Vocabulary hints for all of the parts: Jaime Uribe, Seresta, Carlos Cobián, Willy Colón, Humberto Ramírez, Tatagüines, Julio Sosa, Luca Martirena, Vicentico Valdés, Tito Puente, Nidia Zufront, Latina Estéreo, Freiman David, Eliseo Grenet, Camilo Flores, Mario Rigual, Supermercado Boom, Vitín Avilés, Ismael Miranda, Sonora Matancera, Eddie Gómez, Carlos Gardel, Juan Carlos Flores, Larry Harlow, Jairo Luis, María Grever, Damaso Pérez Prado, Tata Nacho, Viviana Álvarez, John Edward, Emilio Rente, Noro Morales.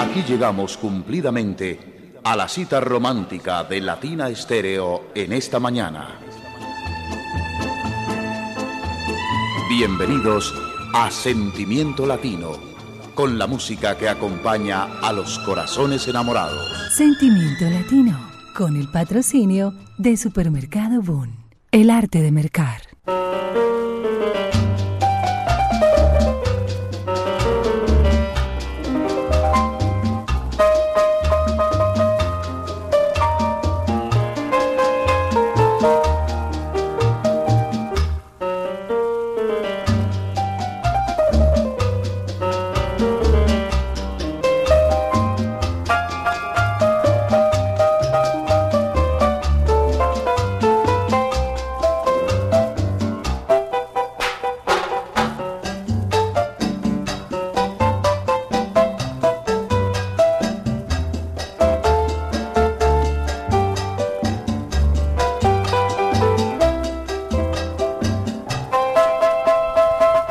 Aquí llegamos cumplidamente a la cita romántica de Latina Estéreo en esta mañana. Bienvenidos a Sentimiento Latino, con la música que acompaña a los corazones enamorados. Sentimiento Latino, con el patrocinio de Supermercado Boom, el arte de mercar.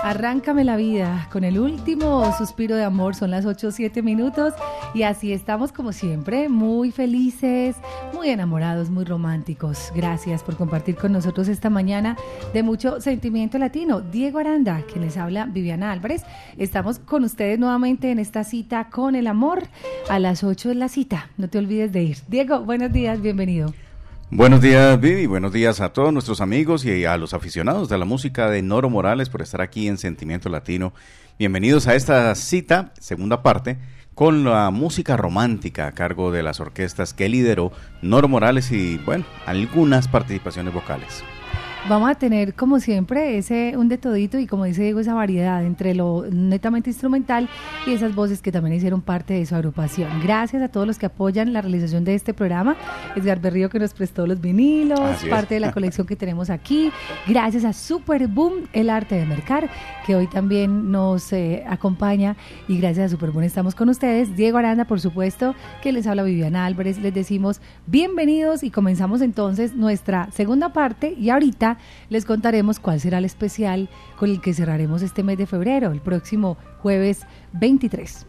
Arráncame la vida con el último suspiro de amor. Son las 8:07 y así estamos como siempre, muy felices, muy enamorados, muy románticos. Gracias por compartir con nosotros esta mañana de mucho sentimiento latino. Diego Aranda, quien les habla, Viviana Álvarez. Estamos con ustedes nuevamente en esta cita con el amor. A las 8 es la cita, no te olvides de ir. Diego, buenos días, bienvenido. Buenos días, Vivi, buenos días a todos nuestros amigos y a los aficionados de la música de Noro Morales por estar aquí en Sentimiento Latino. Bienvenidos a esta cita, segunda parte, con la música romántica a cargo de las orquestas que lideró Noro Morales y, bueno, algunas participaciones vocales. Vamos a tener, como siempre, un de todito y, como dice Diego, esa variedad entre lo netamente instrumental y esas voces que también hicieron parte de su agrupación. Gracias a todos los que apoyan la realización de este programa. Edgar Berrío, que nos prestó los vinilos, parte de la colección que tenemos aquí. Gracias a Super Boom, el arte de mercar, que hoy también nos acompaña. Y gracias a Super Boom estamos con ustedes. Diego Aranda, por supuesto, que les habla Viviana Álvarez. Les decimos bienvenidos y comenzamos entonces nuestra segunda parte. Y ahorita les contaremos cuál será el especial con el que cerraremos este mes de febrero, el próximo jueves 23.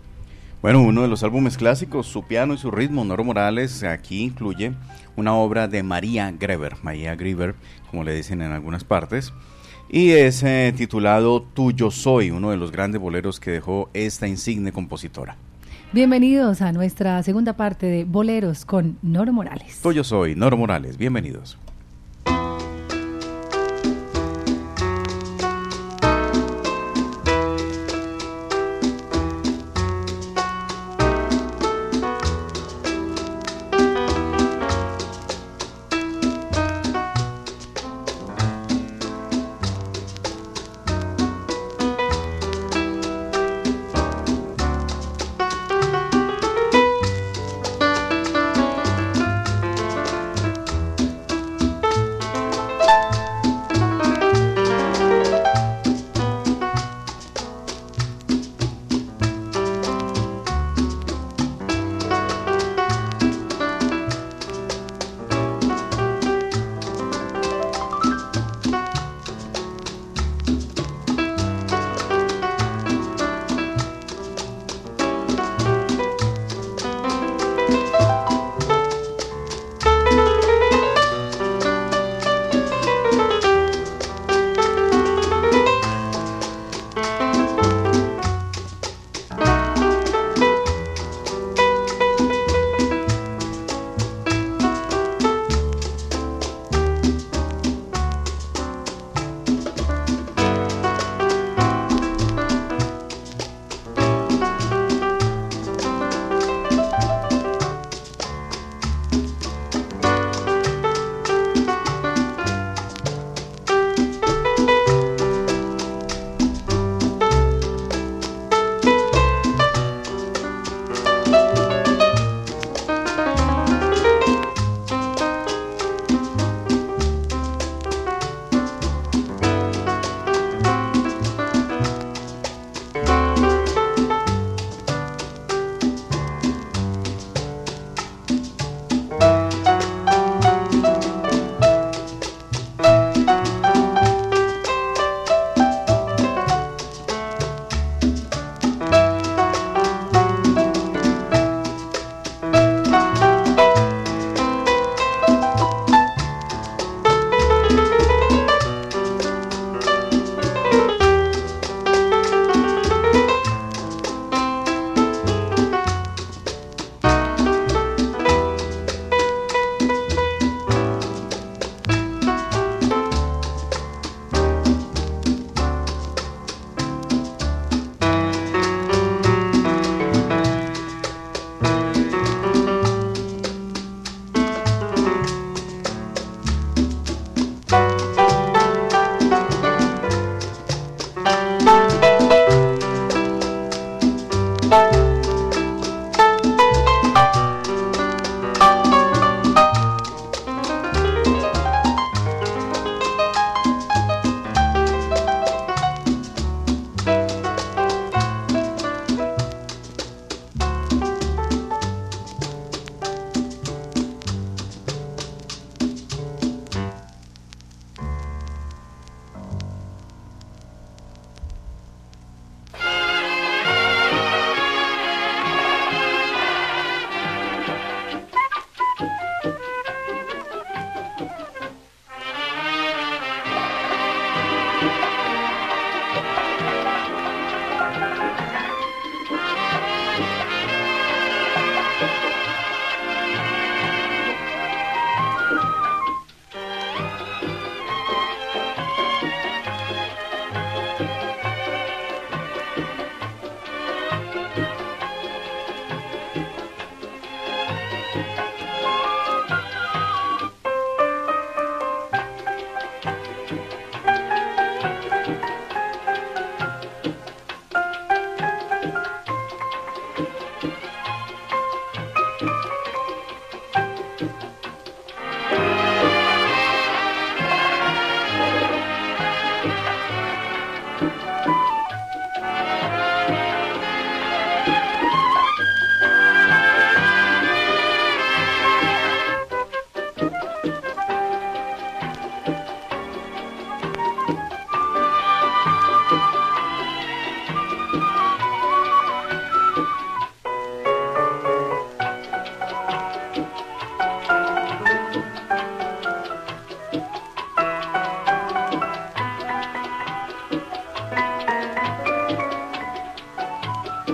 Bueno, uno de los álbumes clásicos, su piano y su ritmo, Noro Morales, aquí incluye una obra de María Grever, como le dicen en algunas partes, y es titulado Tuyo Soy, uno de los grandes boleros que dejó esta insigne compositora. Bienvenidos a nuestra segunda parte de Boleros con Noro Morales. Tuyo Soy, Noro Morales, bienvenidos.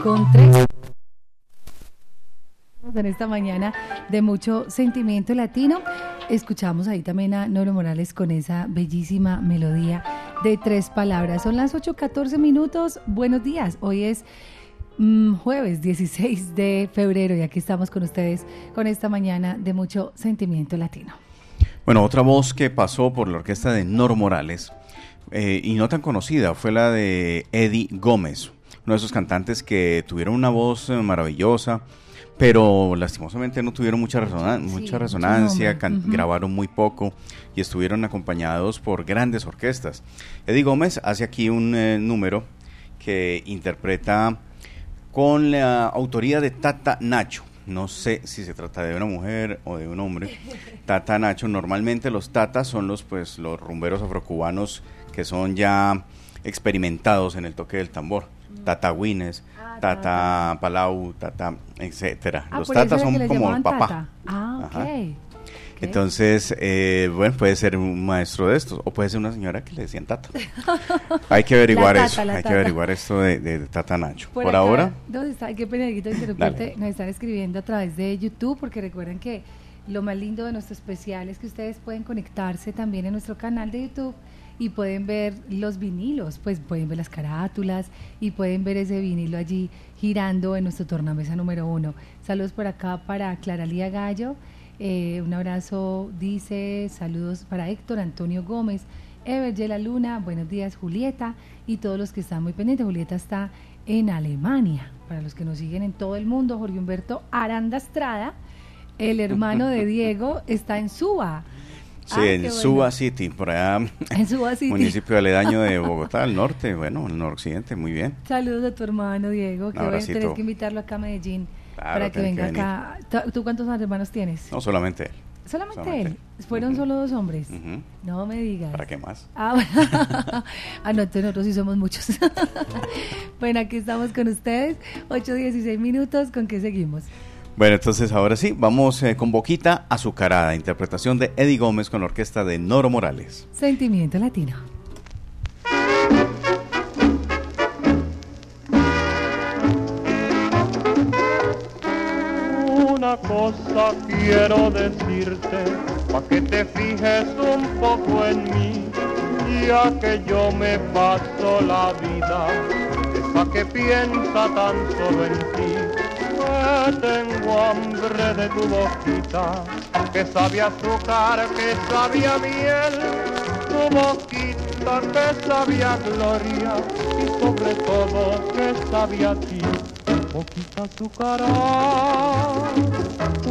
con 3. En esta mañana de mucho sentimiento latino, escuchamos ahí también a Noro Morales con esa bellísima melodía de 3 palabras. Son las 8:14. Buenos días. Hoy es jueves 16 de febrero y aquí estamos con ustedes con esta mañana de mucho sentimiento latino. Bueno, otra voz que pasó por la orquesta de Noro Morales y no tan conocida fue la de Eddie Gómez, uno de esos cantantes que tuvieron una voz maravillosa, pero lastimosamente no tuvieron mucha resonancia, grabaron muy poco y estuvieron acompañados por grandes orquestas. Eddie Gómez hace aquí un número que interpreta con la autoría de Tata Nacho. No sé si se trata de una mujer o de un hombre. Tata Nacho, normalmente los tatas son los rumberos afrocubanos que son ya experimentados en el toque del tambor. Tatagüines, Tata Palau, Tata, etcétera. Los tatas son como el papá. Tata. Ah, okay. Entonces, bueno, puede ser un maestro de estos, o puede ser una señora que le decían tata. Hay que averiguar eso, de Tata Nacho. Por ahora... ¿Dónde está? Qué penadito interrumpirte. Nos están escribiendo a través de YouTube, porque recuerden que lo más lindo de nuestro especial es que ustedes pueden conectarse también en nuestro canal de YouTube y pueden ver los vinilos, pues pueden ver las carátulas y pueden ver ese vinilo allí girando en nuestro tornamesa número 1. Saludos por acá para Clara Lía Gallo, un abrazo, dice, saludos para Héctor Antonio Gómez, Evergela Luna, buenos días Julieta y todos los que están muy pendientes. Julieta está en Alemania, para los que nos siguen en todo el mundo. Jorge Humberto Aranda Estrada, el hermano de Diego, está en Suba. Sí, en Suba City, por allá, municipio aledaño de Bogotá, al norte, bueno, al noroccidente, muy bien. Saludos a tu hermano Diego, que bueno, tenés que invitarlo acá a Medellín, claro, para que venga acá. ¿Tú cuántos hermanos tienes? No, solamente él. ¿Solamente él? ¿Fueron solo 2 hombres? No me digas. ¿Para qué más? No, entonces nosotros sí somos muchos. Bueno, aquí estamos con ustedes, 8:16. ¿Con qué seguimos? Bueno, entonces ahora sí, vamos con Boquita Azucarada, interpretación de Eddie Gómez con la orquesta de Noro Morales. Sentimiento Latino. Una cosa quiero decirte, pa' que te fijes un poco en mí, ya que yo me paso la vida, es pa' que piensa tan solo en ti. Tengo hambre de tu boquita, que sabe azúcar, que sabe a miel, tu boquita que sabe a gloria y sobre todo que sabe a ti. Boquita azucarada,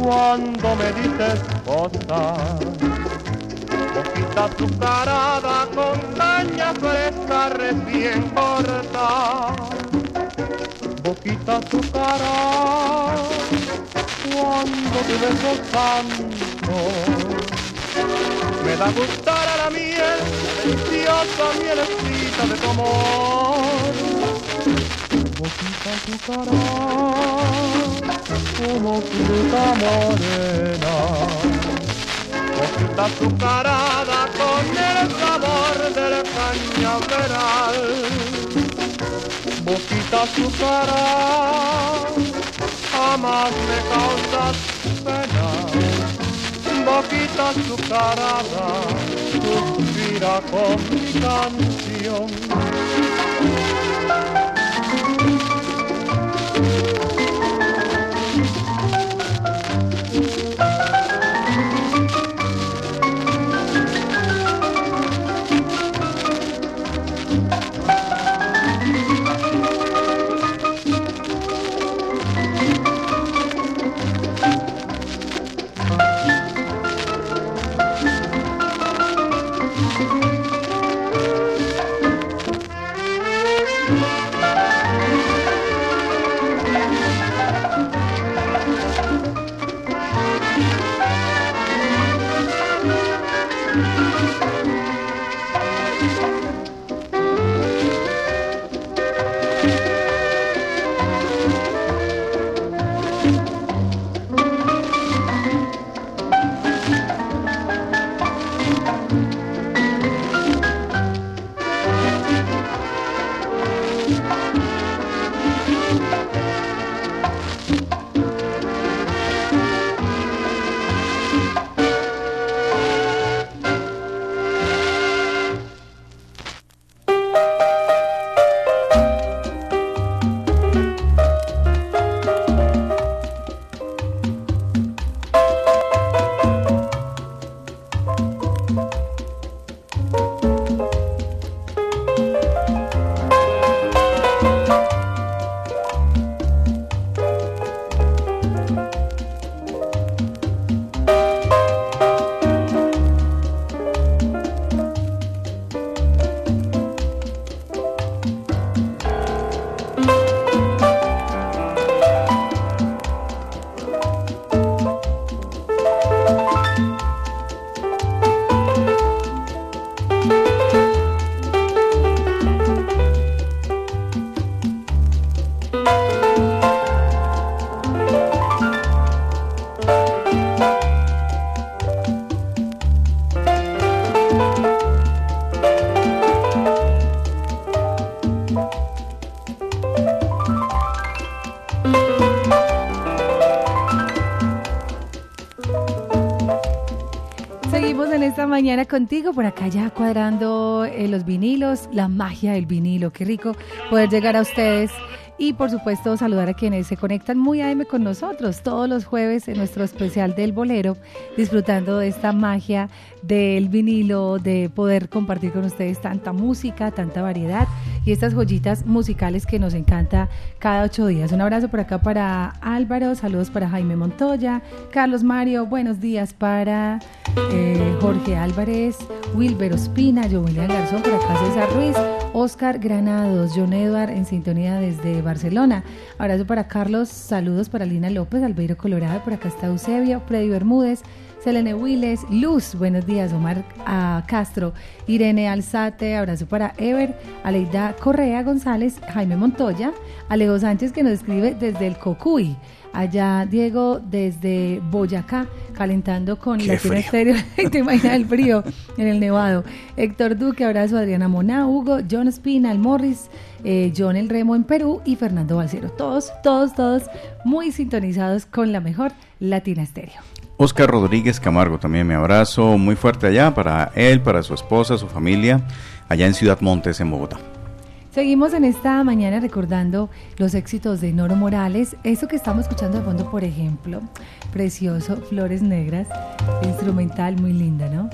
cuando me dices cosas, boquita azucarada con caña fresca recién cortada. Boquita azucarada, cuando tu beso santo me da gustar a la miel, deliciosa mielecita de tu amor. Boquita azucarada, como fruta morena, boquita azucarada con el sabor del cañaveral. Boquita azucarada, jamás me causas pena. Boquita azucarada, suspira con mi canción. esta mañana contigo, por acá ya cuadrando los vinilos, la magia del vinilo. Qué rico poder llegar a ustedes. Y por supuesto saludar a quienes se conectan muy AM con nosotros todos los jueves en nuestro especial del bolero, disfrutando de esta magia del vinilo, de poder compartir con ustedes tanta música, tanta variedad y estas joyitas musicales que nos encanta cada 8 días. Un abrazo por acá para Álvaro, saludos para Jaime Montoya, Carlos Mario, buenos días para Jorge Álvarez, Wilber Ospina, Jovelia Garzón, por acá César Ruiz, Oscar Granados, John Edward en sintonía desde Barcelona. Abrazo para Carlos, saludos para Lina López, Albeiro Colorado, por acá está Eusebio, Freddy Bermúdez, Selene Willes, Luz, buenos días, Omar Castro, Irene Alzate, abrazo para Ever, Aleida Correa González, Jaime Montoya, Alejo Sánchez que nos escribe desde el Cocuy, allá Diego desde Boyacá, calentando con Latina Estéreo, te imaginas el frío en el Nevado, Héctor Duque, abrazo, Adriana Moná, Hugo, John Espina, el Morris, John El Remo en Perú y Fernando Balcero, todos muy sintonizados con la mejor Latina Estéreo. Oscar Rodríguez Camargo, también me abrazo muy fuerte allá para él, para su esposa, su familia, allá en Ciudad Montes, en Bogotá. Seguimos en esta mañana recordando los éxitos de Noro Morales. Eso que estamos escuchando de fondo, por ejemplo, precioso, Flores Negras, instrumental muy linda, ¿no?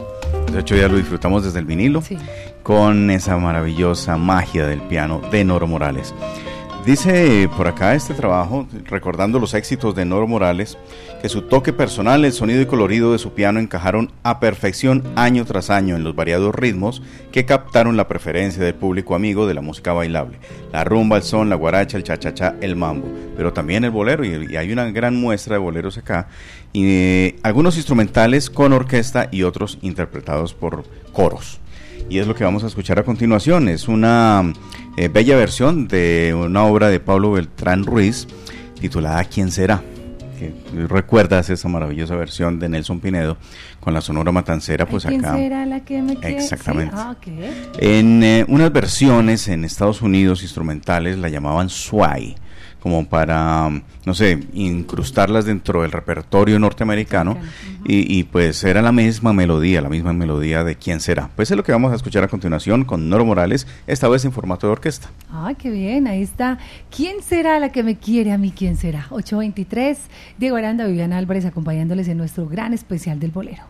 De hecho ya lo disfrutamos desde el vinilo, sí, con esa maravillosa magia del piano de Noro Morales. Dice por acá este trabajo, recordando los éxitos de Noro Morales, que su toque personal, el sonido y colorido de su piano encajaron a perfección año tras año en los variados ritmos que captaron la preferencia del público amigo de la música bailable. La rumba, el son, la guaracha, el cha-cha-cha, el mambo, pero también el bolero, y hay una gran muestra de boleros acá, y algunos instrumentales con orquesta y otros interpretados por coros. Y es lo que vamos a escuchar a continuación, es una bella versión de una obra de Pablo Beltrán Ruiz titulada ¿Quién será? ¿Recuerdas esa maravillosa versión de Nelson Pinedo con la Sonora Matancera? Pues ¿quién acá será la que me quiere? Exactamente. Sí. Ah, okay. En unas versiones en Estados Unidos instrumentales la llamaban swai, como para, no sé, incrustarlas dentro del repertorio norteamericano, y pues era la misma melodía de ¿Quién será? Pues es lo que vamos a escuchar a continuación con Noro Morales, esta vez en formato de orquesta. Ah, qué bien, ahí está. ¿Quién será la que me quiere a mí? ¿Quién será? 8:23, Diego Aranda, Viviana Álvarez, acompañándoles en nuestro gran especial del bolero.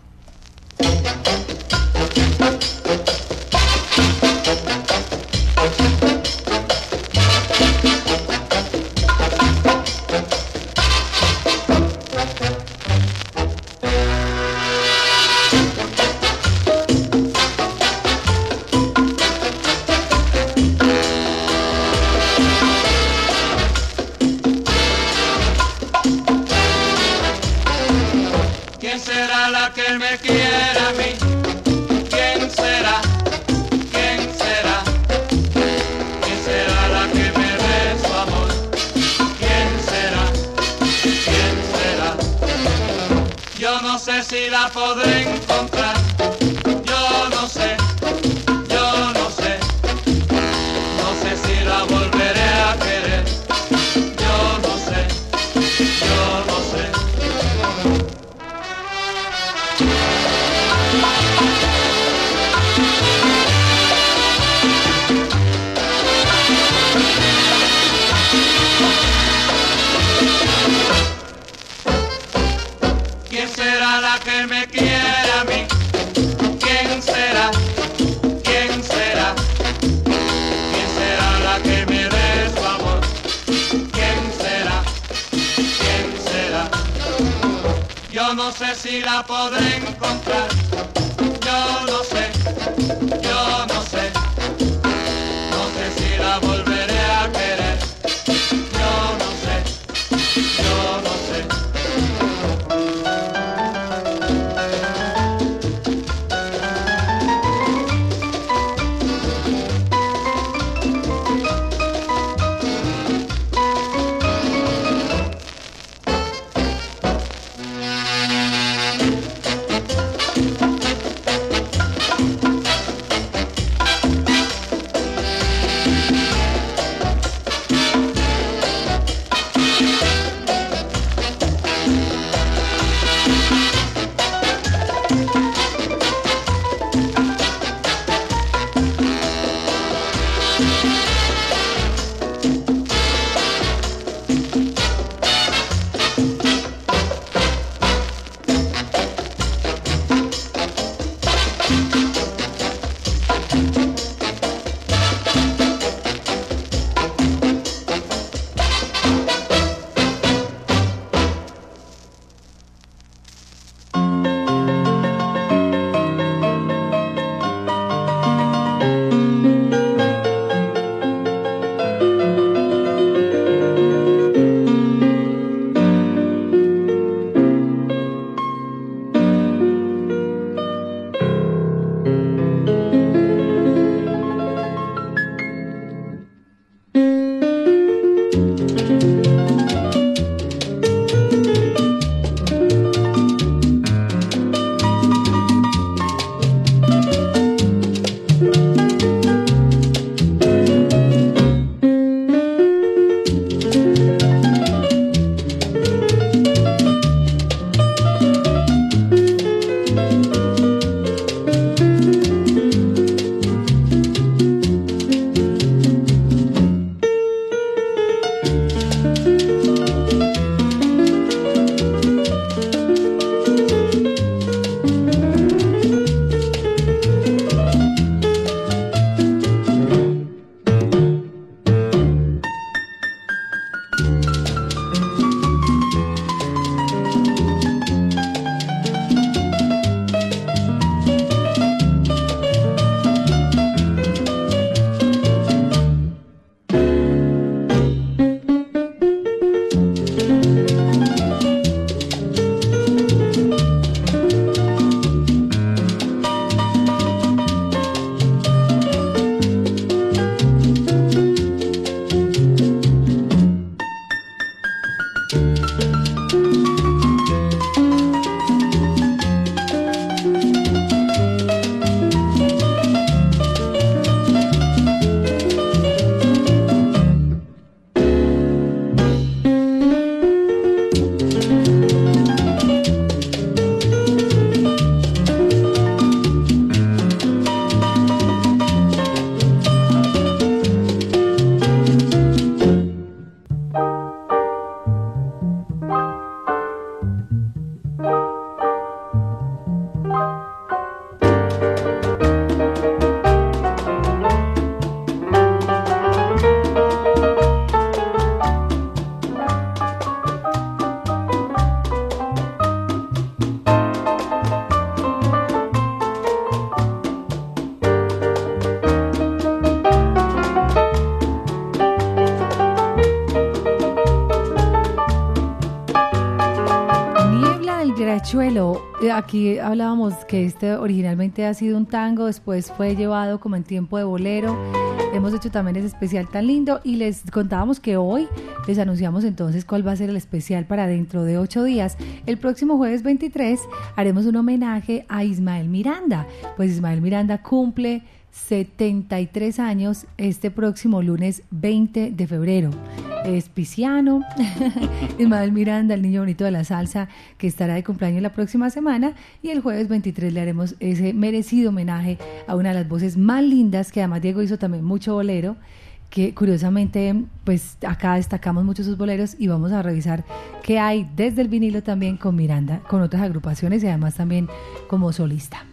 Aquí hablábamos que este originalmente ha sido un tango, después fue llevado como en tiempo de bolero. Hemos hecho también ese especial tan lindo y les contábamos que hoy les anunciamos entonces cuál va a ser el especial para dentro de 8 días. El próximo jueves 23 haremos un homenaje a Ismael Miranda, pues Ismael Miranda cumple 73 años este próximo lunes 20 de febrero. Es pisciano, Ismael Miranda, el niño bonito de la salsa, que estará de cumpleaños la próxima semana, y el jueves 23 le haremos ese merecido homenaje a una de las voces más lindas, que además Diego hizo también mucho bolero, que curiosamente pues acá destacamos mucho sus boleros, y vamos a revisar qué hay desde el vinilo también con Miranda, con otras agrupaciones y además también como solista.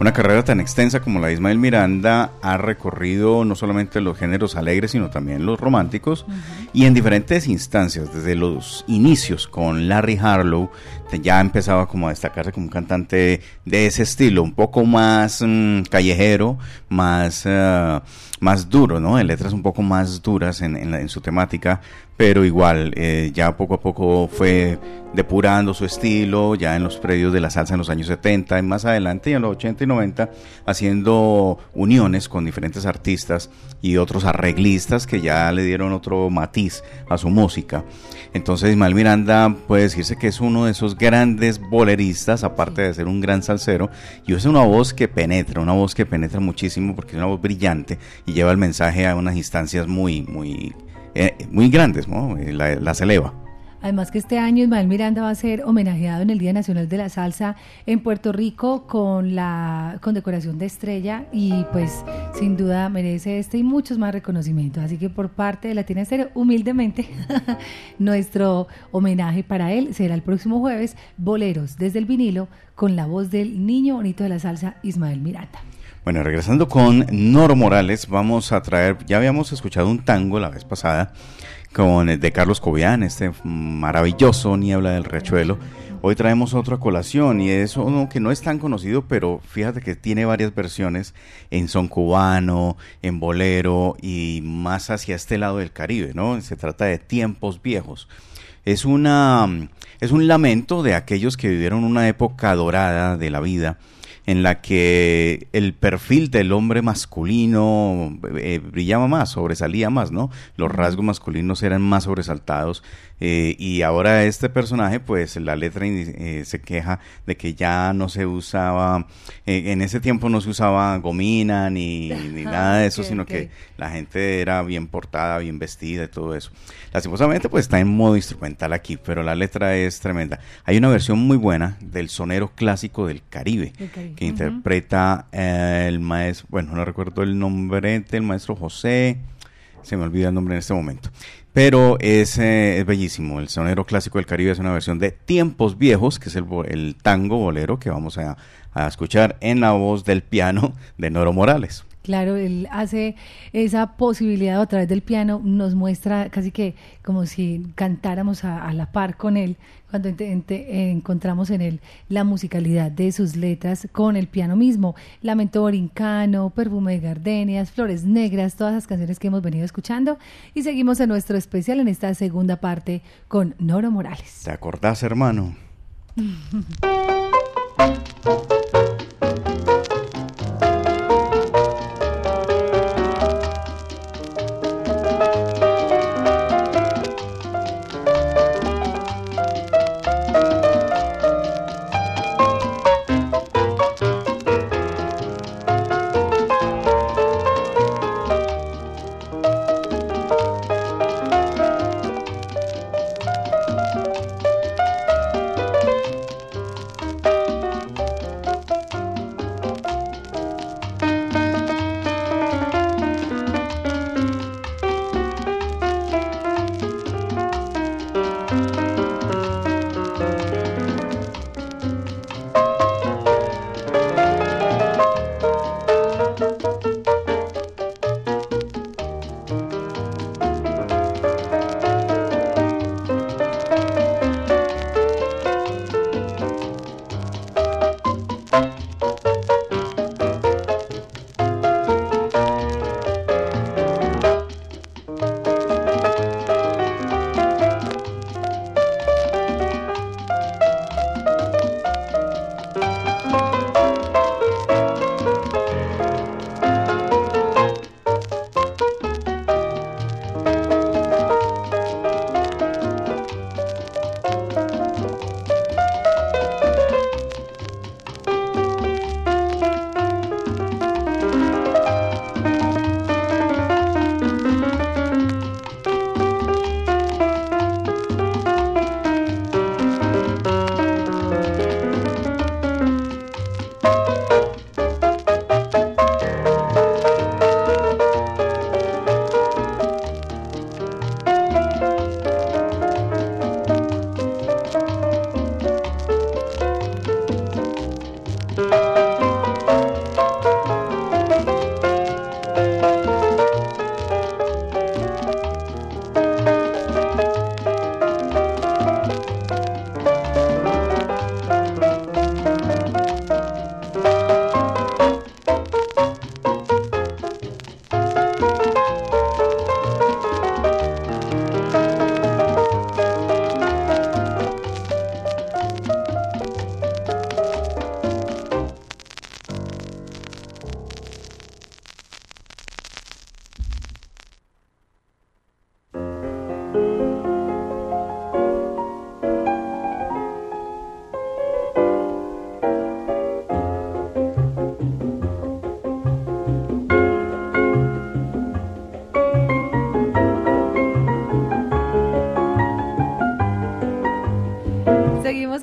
Una carrera tan extensa como la de Ismael Miranda ha recorrido no solamente los géneros alegres, sino también los románticos, y en diferentes instancias, desde los inicios con Larry Harlow, ya empezaba como a destacarse como un cantante de ese estilo, un poco más callejero, más duro, ¿no? De letras un poco más duras en su temática, pero igual ya poco a poco fue depurando su estilo, ya en los predios de la salsa en los años 70 y más adelante, y en los 80 y 90, haciendo uniones con diferentes artistas y otros arreglistas que ya le dieron otro matiz a su música. Entonces Ismael Miranda puede decirse que es uno de esos grandes boleristas, aparte de ser un gran salsero, y es una voz que penetra muchísimo, porque es una voz brillante y lleva el mensaje a unas instancias muy grandes, ¿no? Las eleva. Además que este año Ismael Miranda va a ser homenajeado en el Día Nacional de la Salsa en Puerto Rico con la condecoración de estrella, y pues sin duda merece este y muchos más reconocimientos. Así que por parte de Latina Estéreo, humildemente, nuestro homenaje para él será el próximo jueves, Boleros desde el vinilo, con la voz del niño bonito de la salsa, Ismael Miranda. Bueno, regresando con Noro Morales, vamos a traer, ya habíamos escuchado un tango la vez pasada de Carlos Cobián, este maravilloso Niebla del Riachuelo. Hoy traemos otra colación, y es uno que no es tan conocido, pero fíjate que tiene varias versiones en son cubano, en bolero y más hacia este lado del Caribe, ¿no? Se trata de Tiempos Viejos. Es un lamento de aquellos que vivieron una época dorada de la vida, en la que el perfil del hombre masculino brillaba más, sobresalía más, ¿no? Los rasgos masculinos eran más sobresaltados, y ahora este personaje, pues la letra se queja de que ya no se usaba, en ese tiempo no se usaba gomina ni nada de eso, sino que la gente era bien portada, bien vestida y todo eso. Lastimosamente pues está en modo instrumental aquí, pero la letra es tremenda. Hay una versión muy buena del sonero clásico del Caribe, que interpreta el maestro, bueno, no recuerdo el nombre del maestro José, se me olvida el nombre en este momento, pero es bellísimo. El sonero clásico del Caribe es una versión de Tiempos Viejos, que es el tango bolero que vamos a escuchar en la voz del piano de Noro Morales. Claro, él hace esa posibilidad a través del piano, nos muestra casi que como si cantáramos a la par con él, cuando encontramos en él la musicalidad de sus letras con el piano mismo. Lamento Borincano, Perfume de Gardenias, Flores Negras, todas las canciones que hemos venido escuchando, y seguimos en nuestro especial en esta segunda parte con Noro Morales. ¿Te acordás, hermano?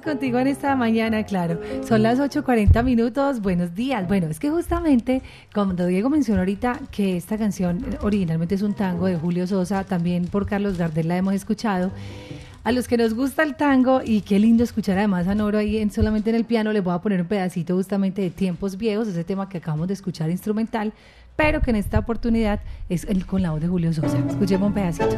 Contigo en esta mañana, claro. Son las 8:40. Buenos días. Bueno, es que justamente, como Diego mencionó ahorita, que esta canción originalmente es un tango de Julio Sosa, también por Carlos Gardel la hemos escuchado. A los que nos gusta el tango, y qué lindo escuchar además a Noro ahí solamente en el piano, les voy a poner un pedacito justamente de Tiempos Viejos, ese tema que acabamos de escuchar instrumental, pero que en esta oportunidad es con la voz de Julio Sosa. Escuchemos un pedacito.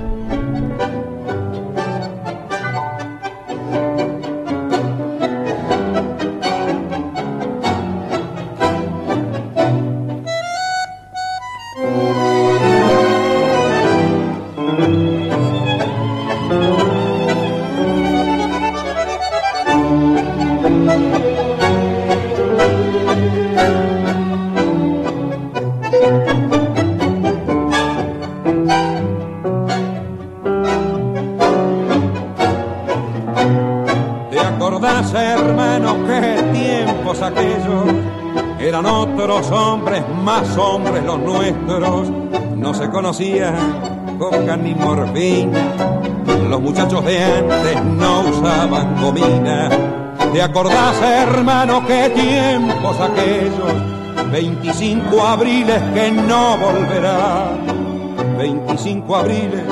Hombres los nuestros, no se conocía coca ni morfina, los muchachos de antes no usaban gomina. ¿Te acordás, hermano, qué tiempos aquellos? 25 abriles que no volverá, 25 abriles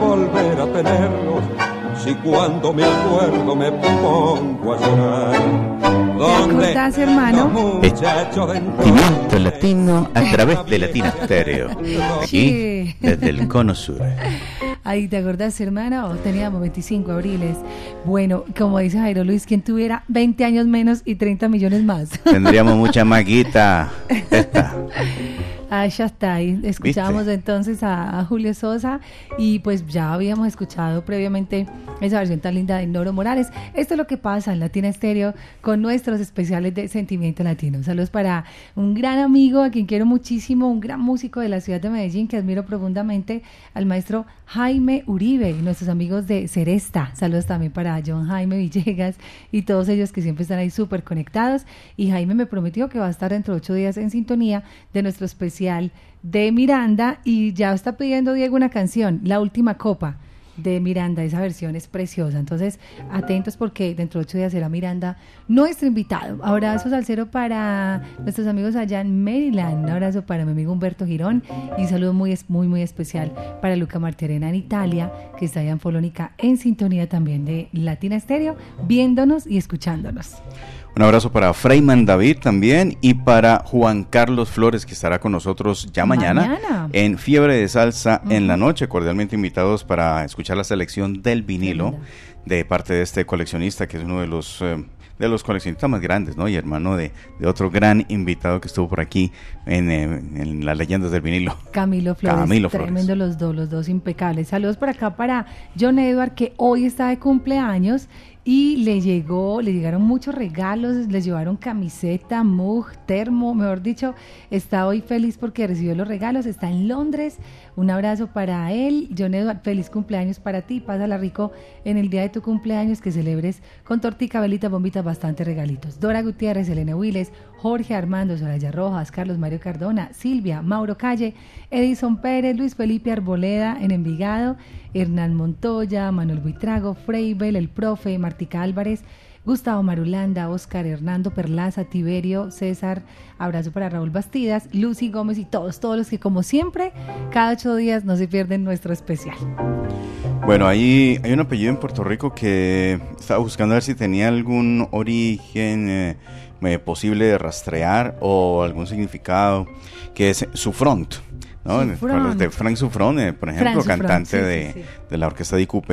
volver a tenerlos, si cuando me acuerdo me pongo a llorar. ¿Dónde estás, hermano? Sentimiento Latino a través de Latina Estéreo. Aquí, desde el Cono Sur. Ahí, ¿te acordás, hermano? Teníamos 25 abriles. Bueno, como dice Jairo Luis, quien tuviera 20 años menos y 30 millones más. Tendríamos mucha más guita. Ah, ya está. Escuchábamos entonces a Julio Sosa, y pues ya habíamos escuchado previamente esa versión tan linda de Noro Morales. Esto es lo que pasa en Latina Estéreo con nuestros especiales de Sentimiento Latino. Saludos para un gran amigo a quien quiero muchísimo, un gran músico de la ciudad de Medellín que admiro profundamente, al maestro Jaime Uribe, y nuestros amigos de Seresta. Saludos también para John Jaime Villegas y todos ellos que siempre están ahí súper conectados. Y Jaime me prometió que va a estar dentro de 8 días en sintonía de nuestro especial de Miranda, y ya está pidiendo Diego una canción, La Última Copa de Miranda, esa versión es preciosa. Entonces, atentos porque dentro de 8 días será Miranda nuestro invitado. Abrazo salsero para nuestros amigos allá en Maryland, un abrazo para mi amigo Humberto Girón, y un saludo muy, muy, muy especial para Luca Martirena en Italia, que está allá en Folónica, en sintonía también de Latina Estéreo, viéndonos y escuchándonos. Un abrazo para Freiman David también, y para Juan Carlos Flores, que estará con nosotros ya mañana. En Fiebre de Salsa en la noche. Cordialmente invitados para escuchar la selección del vinilo de parte de este coleccionista, que es uno de los coleccionistas más grandes, ¿no? Y hermano de otro gran invitado que estuvo por aquí en las leyendas del vinilo. Camilo Flores. Tremendo los dos impecables. Saludos por acá para John Edward, que hoy está de cumpleaños, y le llegaron muchos regalos, les llevaron camiseta, mug, termo, mejor dicho, está hoy feliz porque recibió los regalos, está en Londres. Un abrazo para él. John Edward, feliz cumpleaños para ti, pásala rico en el día de tu cumpleaños, que celebres con tortica, velita, bombitas, bastantes regalitos. Dora Gutiérrez, Elena Huiles, Jorge Armando, Soraya Rojas, Carlos Mario Cardona, Silvia, Mauro Calle, Edison Pérez, Luis Felipe Arboleda en Envigado, Hernán Montoya, Manuel Buitrago, Freibel, el profe, Martica Álvarez, Gustavo Marulanda, Óscar, Hernando Perlaza, Tiberio, César, abrazo para Raúl Bastidas, Lucy Gómez y todos los que, como siempre, cada 8 días no se pierden nuestro especial. Bueno, hay un apellido en Puerto Rico que estaba buscando a ver si tenía algún origen posible de rastrear o algún significado, que es Zufront, ¿no? Zufront. De Frank Zufront, por ejemplo, Frank cantante Zufront, sí. de la orquesta de IQP.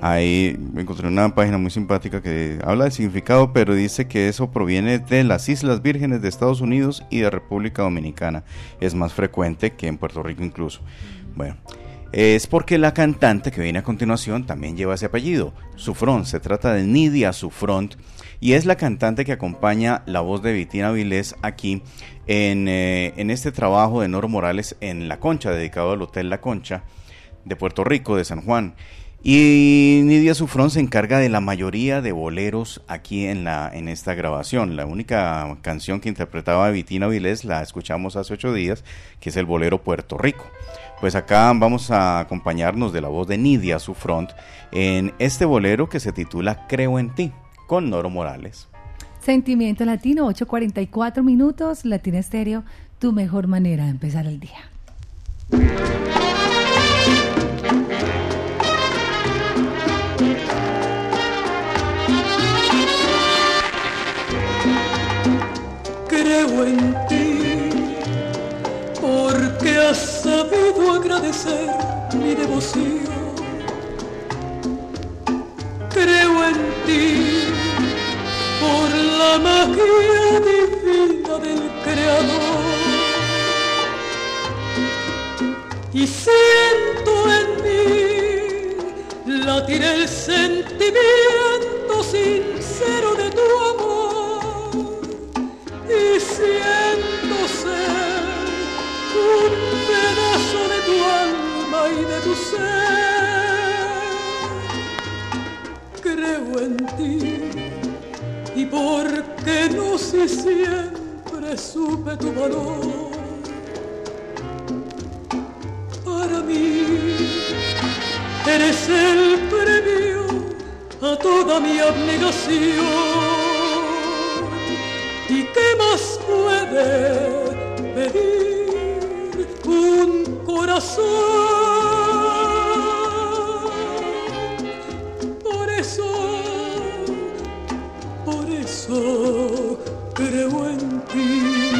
Ahí encontré una página muy simpática que habla del significado, pero dice que eso proviene de las Islas Vírgenes de Estados Unidos y de República Dominicana. Es más frecuente que en Puerto Rico incluso. Bueno, es porque la cantante que viene a continuación también lleva ese apellido, Zufront. Se trata de Nidia Zufront y es la cantante que acompaña la voz de Vitín Avilés aquí en este trabajo de Noro Morales en La Concha, dedicado al Hotel La Concha de Puerto Rico, de San Juan. Y Nidia Zufront se encarga de la mayoría de boleros aquí en esta grabación. La única canción que interpretaba Vitín Avilés la escuchamos hace 8 días, que es el bolero Puerto Rico. Pues acá vamos a acompañarnos de la voz de Nidia Zufront en este bolero que se titula Creo en ti, con Noro Morales. Sentimiento Latino, 8:44 minutos, Latina Estéreo, tu mejor manera de empezar el día. Creo en ti, porque has sabido agradecer mi devoción. Creo en ti, por la magia divina del Creador. Y siento en mí latir el sentimiento sincero de tu amor. Y siento ser un pedazo de tu alma y de tu ser. Creo en ti, y porque no sé, siempre supe tu valor. Para mí eres el premio a toda mi abnegación. ¿Y qué más puede pedir un corazón? Por eso creo en ti.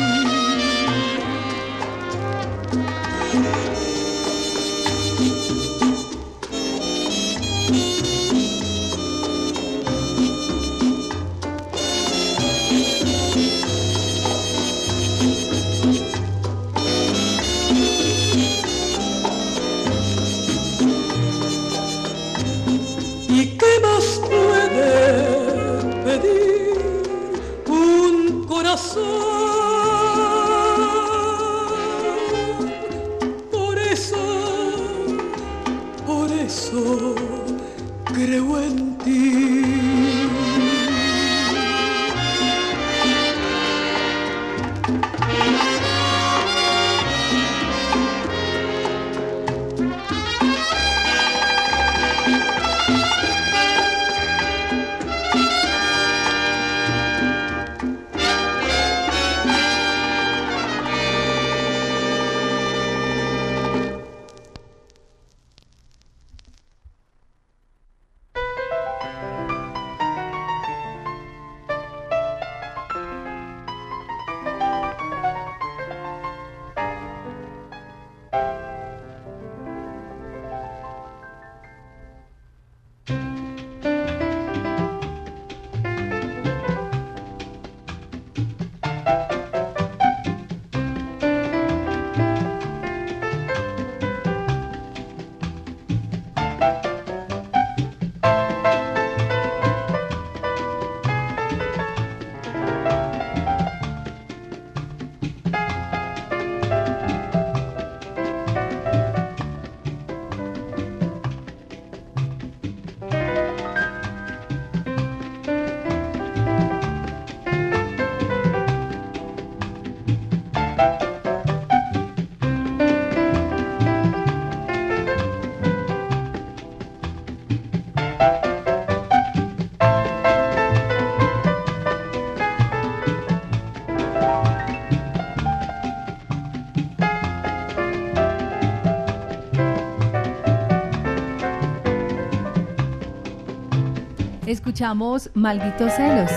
Escuchamos Malditos Celos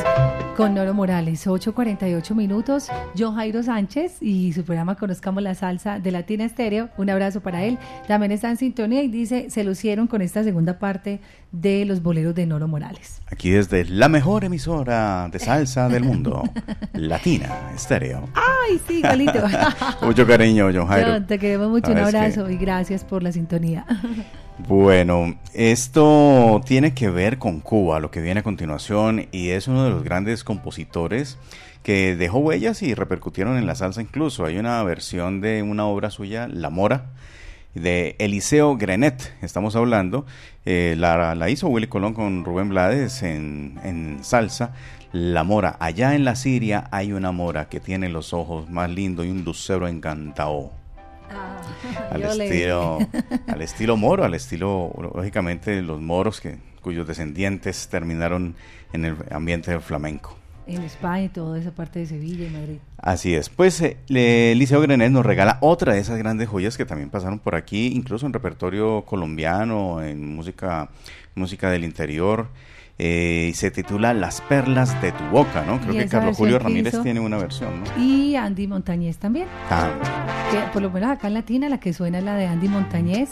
con Noro Morales, 8:48 minutos. John Jairo Sánchez y su programa Conozcamos la Salsa de Latina Estéreo. Un abrazo para él. También está en sintonía y dice, se lucieron con esta segunda parte de los boleros de Noro Morales. Aquí desde la mejor emisora de salsa del mundo, Latina Estéreo. ¡Ay, sí, igualito! Mucho cariño, John Jairo. John, te queremos mucho. Un abrazo y gracias por la sintonía. Bueno, esto tiene que ver con Cuba, lo que viene a continuación, y es uno de los grandes compositores que dejó huellas y repercutieron en la salsa incluso. Hay una versión de una obra suya, La Mora, de Eliseo Grenet, estamos hablando. La hizo Willy Colón con Rubén Blades en salsa, La Mora. Allá en la Siria hay una mora que tiene los ojos más lindos y un lucero encantado. Ah, al estilo moro, al estilo, lógicamente, los moros cuyos descendientes terminaron en el ambiente del flamenco. En España y toda esa parte de Sevilla y Madrid. Así es. Pues Eliseo Grenet nos regala otra de esas grandes joyas que también pasaron por aquí, incluso en repertorio colombiano, en música del interior. Se titula Las Perlas de tu Boca, ¿no? Creo que Carlos Julio Ramírez tiene una versión, ¿no? Y Andy Montañez también. Que, por lo menos acá en Latina, la que suena es la de Andy Montañez.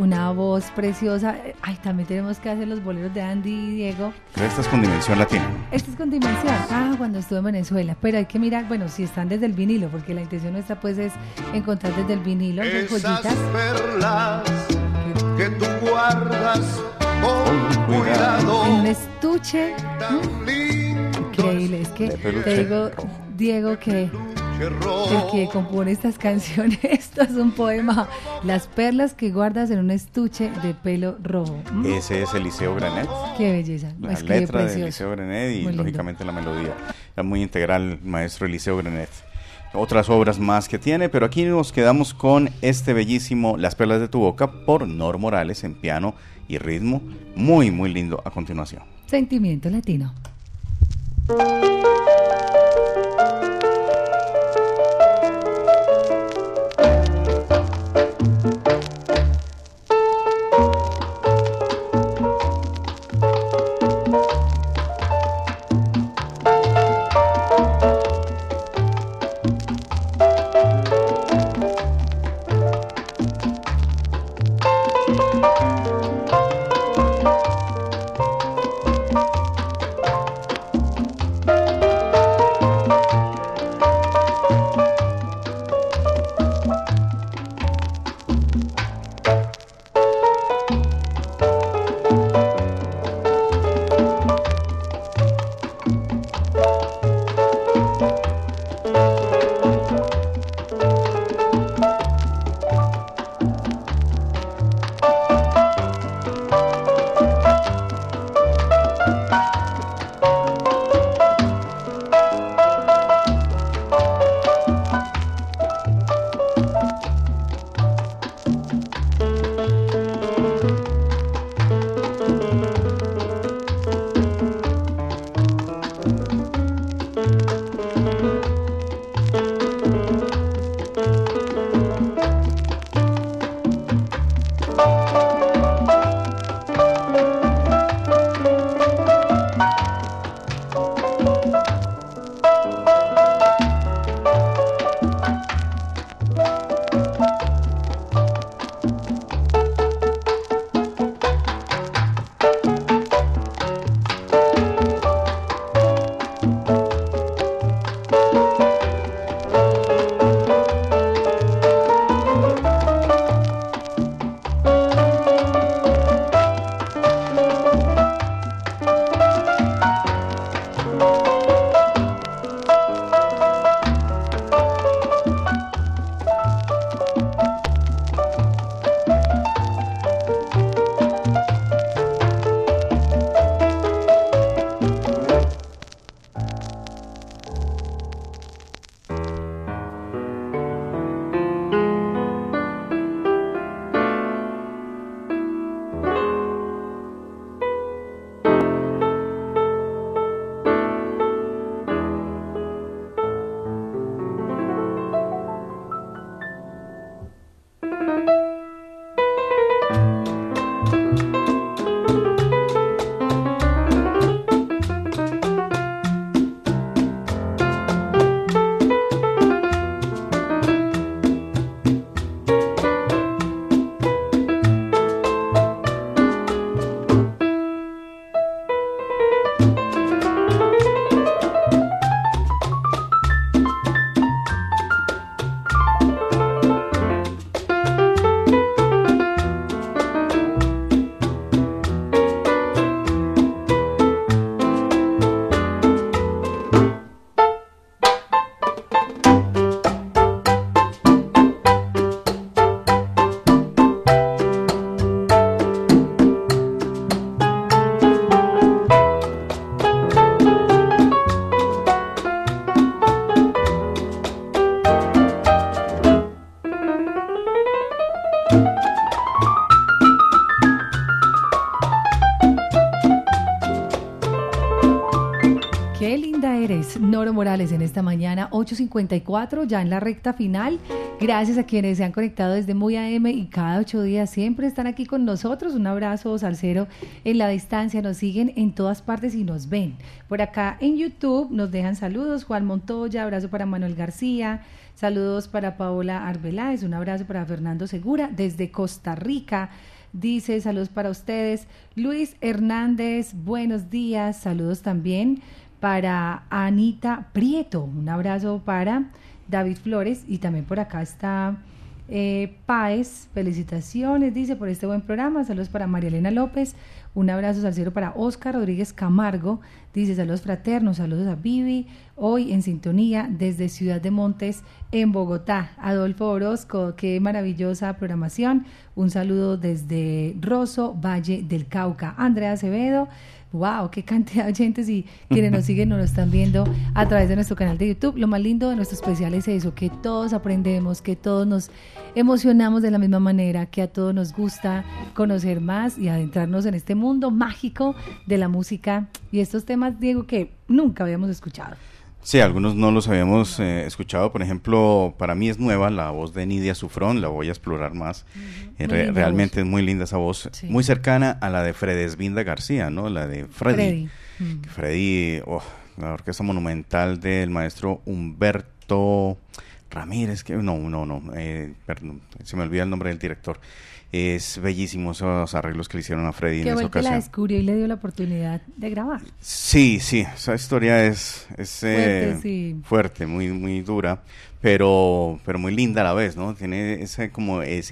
Una voz preciosa. Ay, también tenemos que hacer los boleros de Andy y Diego. Pero esta es con dimensión latina. Esta es con dimensión. Ah, cuando estuve en Venezuela. Pero hay que mirar, bueno, si están desde el vinilo, porque la intención nuestra pues es encontrar desde el vinilo esas perlas que tú guardas con cuidado. En un estuche. Increíble, es que te digo, Diego, que el que compone estas canciones, esto es un poema. Las perlas que guardas en un estuche de pelo rojo. Ese es Eliseo Grenet. Qué belleza. La letra de Eliseo Grenet y lógicamente la melodía. Es muy integral, maestro Eliseo Grenet. Otras obras más que tiene, pero aquí nos quedamos con este bellísimo Las Perlas de tu Boca por Nor Morales en piano y ritmo. Muy, muy lindo a continuación. Sentimiento Latino. Qué linda eres, Noro Morales, en esta mañana, 8:54, ya en la recta final. Gracias a quienes se han conectado desde Muy AM y cada 8 días siempre están aquí con nosotros. Un abrazo, salsero, en la distancia. Nos siguen en todas partes y nos ven. Por acá en YouTube nos dejan saludos. Juan Montoya, abrazo para Manuel García. Saludos para Paola Arbeláez. Un abrazo para Fernando Segura desde Costa Rica. Dice, saludos para ustedes. Luis Hernández, buenos días. Saludos también para Anita Prieto, un abrazo para David Flores, y también por acá está Páez, felicitaciones, dice, por este buen programa. Saludos para María Elena López, un abrazo salsero para Óscar Rodríguez Camargo, dice, saludos fraternos, saludos a Vivi, hoy en sintonía desde Ciudad de Montes, en Bogotá. Adolfo Orozco, qué maravillosa programación, un saludo desde Rosso, Valle del Cauca. Andrea Acevedo, wow, qué cantidad de oyentes, y quienes nos siguen, nos lo están viendo a través de nuestro canal de YouTube. Lo más lindo de nuestro especial es eso, que todos aprendemos, que todos nos emocionamos de la misma manera, que a todos nos gusta conocer más y adentrarnos en este mundo mágico de la música y estos temas, Diego, que nunca habíamos escuchado. Sí, algunos no los habíamos escuchado. Por ejemplo, para mí es nueva la voz de Nidia Zufront, la voy a explorar más. Realmente voz. Es muy linda esa voz, sí. Muy cercana a la de Fredesvinda García, ¿no? La de Freddy, la orquesta monumental del maestro Humberto Ramírez, que perdón, se me olvida el nombre del director. Es bellísimo esos arreglos que le hicieron a Freddy en esa ocasión. Que la descubrió y le dio la oportunidad de grabar. Sí, esa historia es fuerte, fuerte, muy muy dura, pero muy linda a la vez, ¿no? Tiene ese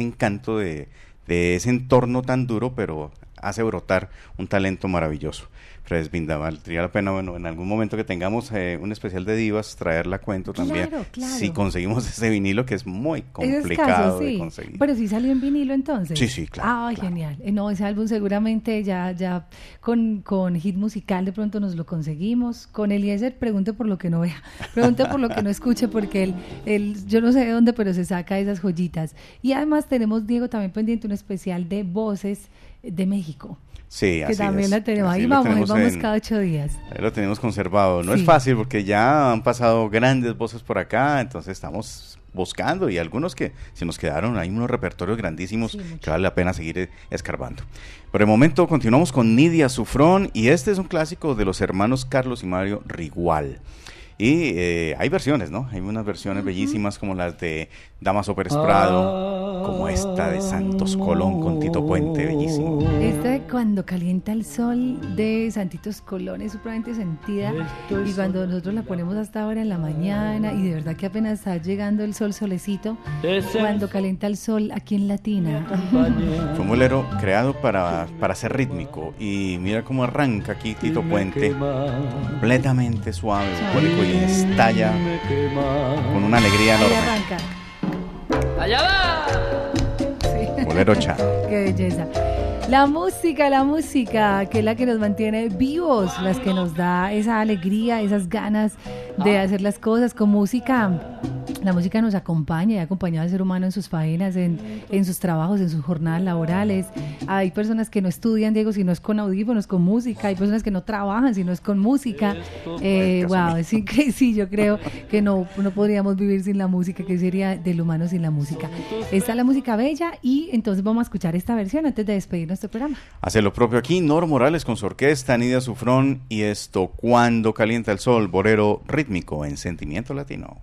encanto de ese entorno tan duro, pero hace brotar un talento maravilloso. Fredesvinda, valdría la pena, bueno, en algún momento que tengamos un especial de divas, traerla a cuento también. Claro. Si conseguimos ese vinilo, que es muy complicado de conseguir. Pero sí salió en vinilo entonces. Sí, claro. Ay, claro. Genial. No, ese álbum seguramente ya con hit musical de pronto nos lo conseguimos. Con Eliezer, pregunte por lo que no vea, pregunte por lo que no escuche, porque él, yo no sé de dónde, pero se saca esas joyitas. Y además tenemos, Diego, también pendiente un especial de voces de México. Sí, así es. Que también la tenemos. Ahí vamos cada 8 días. Ahí lo tenemos conservado. No es fácil porque ya han pasado grandes voces por acá, entonces estamos buscando, y algunos que se nos quedaron, hay unos repertorios grandísimos que vale la pena seguir escarbando. Por el momento continuamos con Nidia Zufront, y este es un clásico de los hermanos Carlos y Mario Rigual. Y hay versiones, ¿no? Hay unas versiones bellísimas como las de Damaso Pérez Prado, como esta de Santos Colón con Tito Puente, bellísimo. Esta de Cuando calienta el sol de Santitos Colón es supremamente sentida, y cuando nosotros la ponemos hasta ahora en la mañana, y de verdad que apenas está llegando el solecito, Cuando calienta el sol aquí en Latina. Fue un bolero creado para ser rítmico, y mira cómo arranca aquí Tito Puente, completamente suave, bucólico, y estalla con una alegría enorme. ¡Allá va! Bolero chao. ¡Qué belleza! La música, que es la que nos mantiene vivos, las que nos da esa alegría, esas ganas de hacer las cosas con música. La música nos acompaña y ha acompañado al ser humano en sus faenas, en sus trabajos, en sus jornadas laborales. Hay personas que no estudian, Diego, si no es con audífonos, con música. Hay personas que no trabajan, si no es con música. Es increíble. Sí, yo creo que no podríamos vivir sin la música. ¿Qué sería del humano sin la música? Está la música bella, y entonces vamos a escuchar esta versión antes de despedir nuestro programa. Hace lo propio aquí Noro Morales con su orquesta, Nidia Zufront, y esto, Cuando calienta el sol, bolero rítmico en Sentimiento Latino.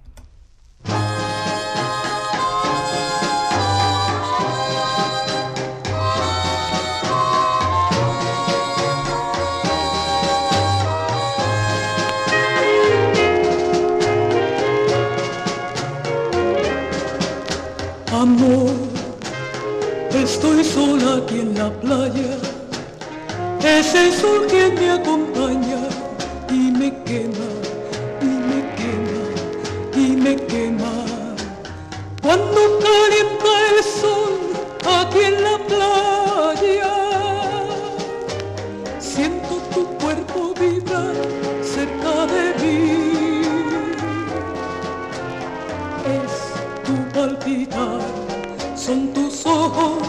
Amor, estoy sola aquí en la playa, es el sol que me acompaña y me quema, y me quema, y me quema. Cuando calienta el sol aquí en la playa, siento tu cuerpo vibrar cerca de mí, es tu palpitar. Son tus ojos,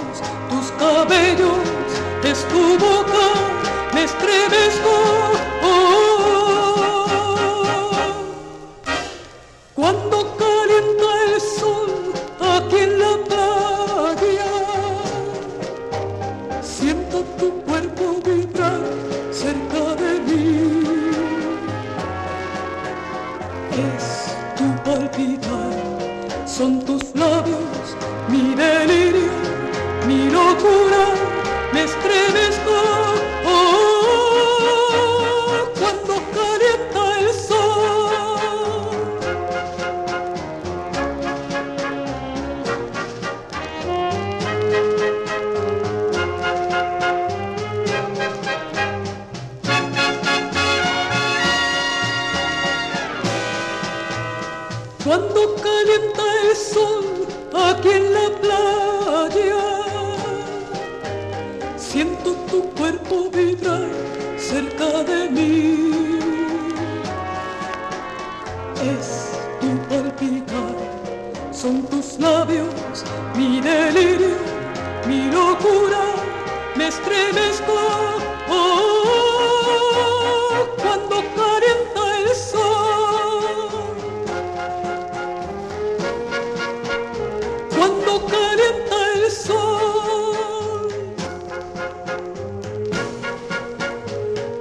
tus cabellos, es tu boca, me estremezco. Oh, oh, oh. cuando calienta el sol aquí en la playa. Siento tu cuerpo vibrar cerca de mí. Es tu palpitar, son tus labios, mi delirio, mi locura, me estremezco. Oh, cuando calienta el sol, cuando calienta el sol,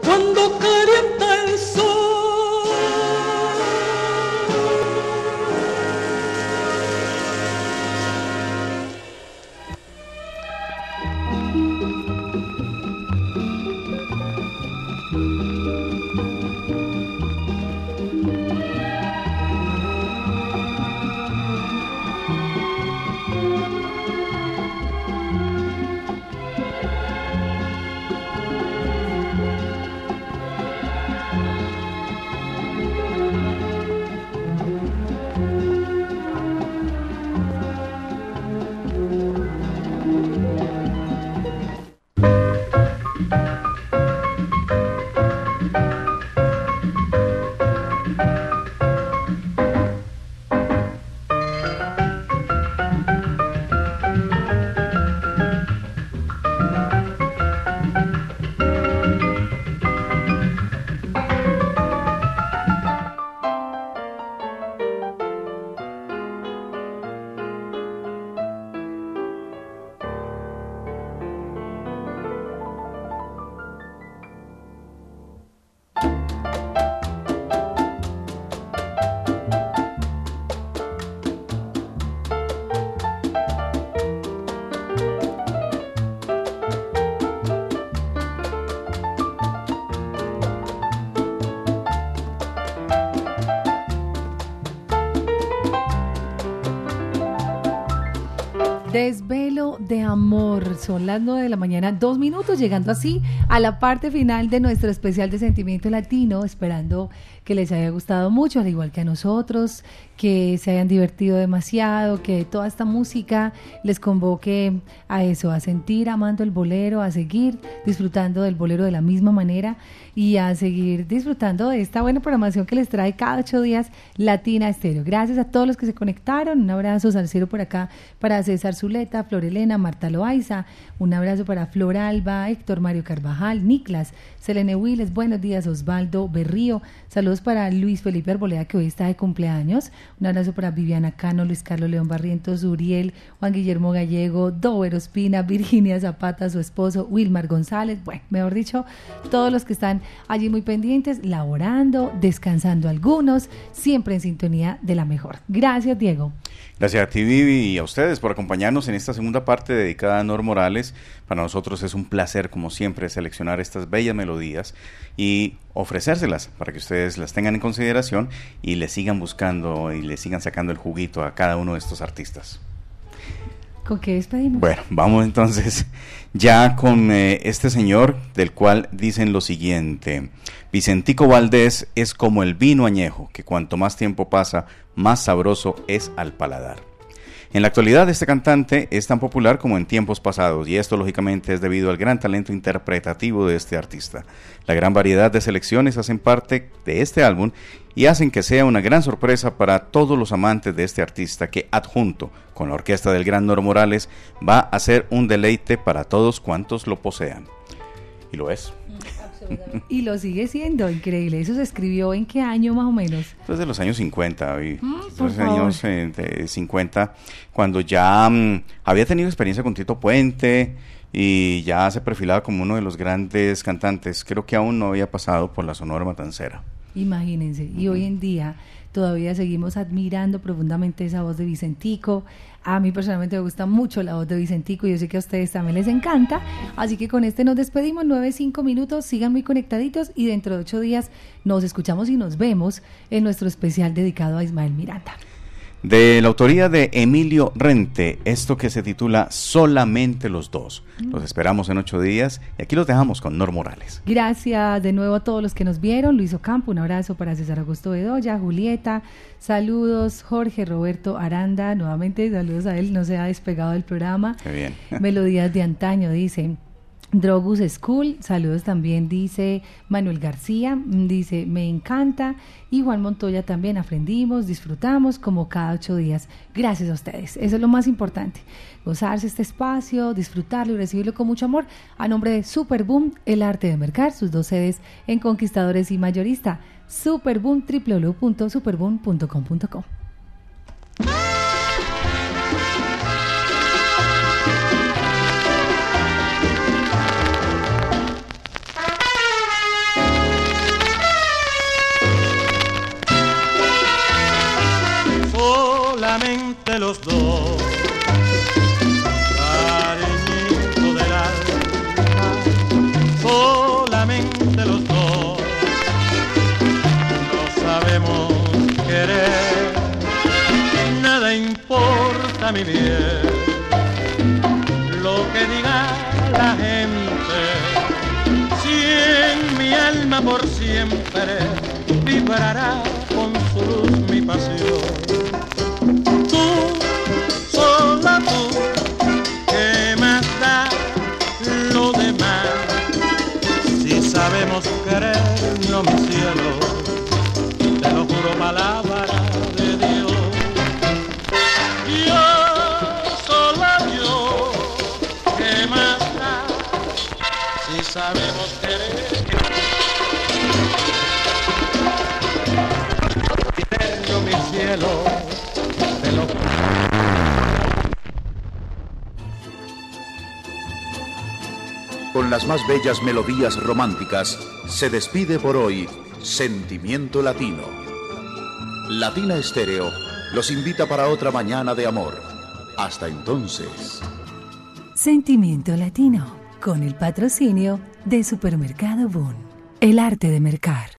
cuando calienta el sol. Desvelo de amor, son las 9 de la mañana, 2 minutos, llegando así a la parte final de nuestro especial de Sentimiento Latino, esperando que les haya gustado mucho, al igual que a nosotros, que se hayan divertido demasiado, que toda esta música les convoque a eso, a sentir amando el bolero, a seguir disfrutando del bolero de la misma manera y a seguir disfrutando de esta buena programación que les trae cada 8 días Latina Estéreo. Gracias a todos los que se conectaron, un abrazo salsero por acá para César Zuleta, Flor Elena, Marta Loaiza, un abrazo para Flor Alba, Héctor Mario Carvajal, Niclas, Selene Willes, buenos días, Osvaldo Berrío, saludos para Luis Felipe Arboleda, que hoy está de cumpleaños, un abrazo para Viviana Cano, Luis Carlos León Barrientos, Uriel, Juan Guillermo Gallego, Dover Ospina, Virginia Zapata, su esposo, Wilmar González, bueno, mejor dicho, todos los que están allí muy pendientes, laborando, descansando algunos, siempre en sintonía de la mejor. Gracias, Diego. Gracias a ti, Vivi, y a ustedes por acompañarnos en esta segunda parte dedicada a Noro Morales. Para nosotros es un placer, como siempre, seleccionar estas bellas melodías y ofrecérselas para que ustedes las tengan en consideración y le sigan buscando y le sigan sacando el juguito a cada uno de estos artistas. ¿Con qué despedimos? Bueno, vamos entonces ya con este señor del cual dicen lo siguiente: Vicentico Valdés es como el vino añejo, que cuanto más tiempo pasa, más sabroso es al paladar. En la actualidad, este cantante es tan popular como en tiempos pasados, y esto lógicamente es debido al gran talento interpretativo de este artista. La gran variedad de selecciones hacen parte de este álbum y hacen que sea una gran sorpresa para todos los amantes de este artista, que adjunto con la orquesta del gran Noro Morales va a ser un deleite para todos cuantos lo posean. Y lo es. Y lo sigue siendo, increíble. ¿Eso se escribió en qué año más o menos? Desde los años 50, y los años 50, cuando ya había tenido experiencia con Tito Puente y ya se perfilaba como uno de los grandes cantantes. Creo que aún no había pasado por la Sonora Matancera. Imagínense, y hoy en día todavía seguimos admirando profundamente esa voz de Vicentico. A mí personalmente me gusta mucho la voz de Vicentico, y yo sé que a ustedes también les encanta. Así que con este nos despedimos, 9:05, sigan muy conectaditos y dentro de 8 días nos escuchamos y nos vemos en nuestro especial dedicado a Ismael Miranda. de la autoría de Emilio Rente, esto que se titula Solamente los dos. Los esperamos en 8 días y aquí los dejamos con Noro Morales. Gracias de nuevo a todos los que nos vieron. Luis Ocampo, un abrazo para César Augusto Bedoya, Julieta, saludos. Jorge Roberto Aranda, nuevamente saludos a él, no se ha despegado del programa. Qué bien. Melodías de antaño, dicen. Drogus School, saludos también, dice Manuel García, dice me encanta, y Juan Montoya también, aprendimos, disfrutamos como cada 8 días, gracias a ustedes, eso es lo más importante, gozarse este espacio, disfrutarlo y recibirlo con mucho amor, a nombre de Superboom, el arte de mercar, sus 2 sedes en Conquistadores y Mayorista, Superboom, www.superboom.com.co. Solamente los dos, cariñito del alma, solamente los dos, no sabemos querer, nada importa mi bien, lo que diga la gente, si en mi alma por siempre vibrará con su luz mi pasión. Sola tú, ¿qué más da lo demás? Si sabemos querernos, mi cielo, te lo juro, palabra de Dios. Yo, sola yo, ¿qué más da? Si sabemos querernos, mi cielo. Con las más bellas melodías románticas, se despide por hoy Sentimiento Latino. Latina Estéreo los invita para otra mañana de amor. Hasta entonces. Sentimiento Latino, con el patrocinio de Supermercado Boom, el arte de mercar.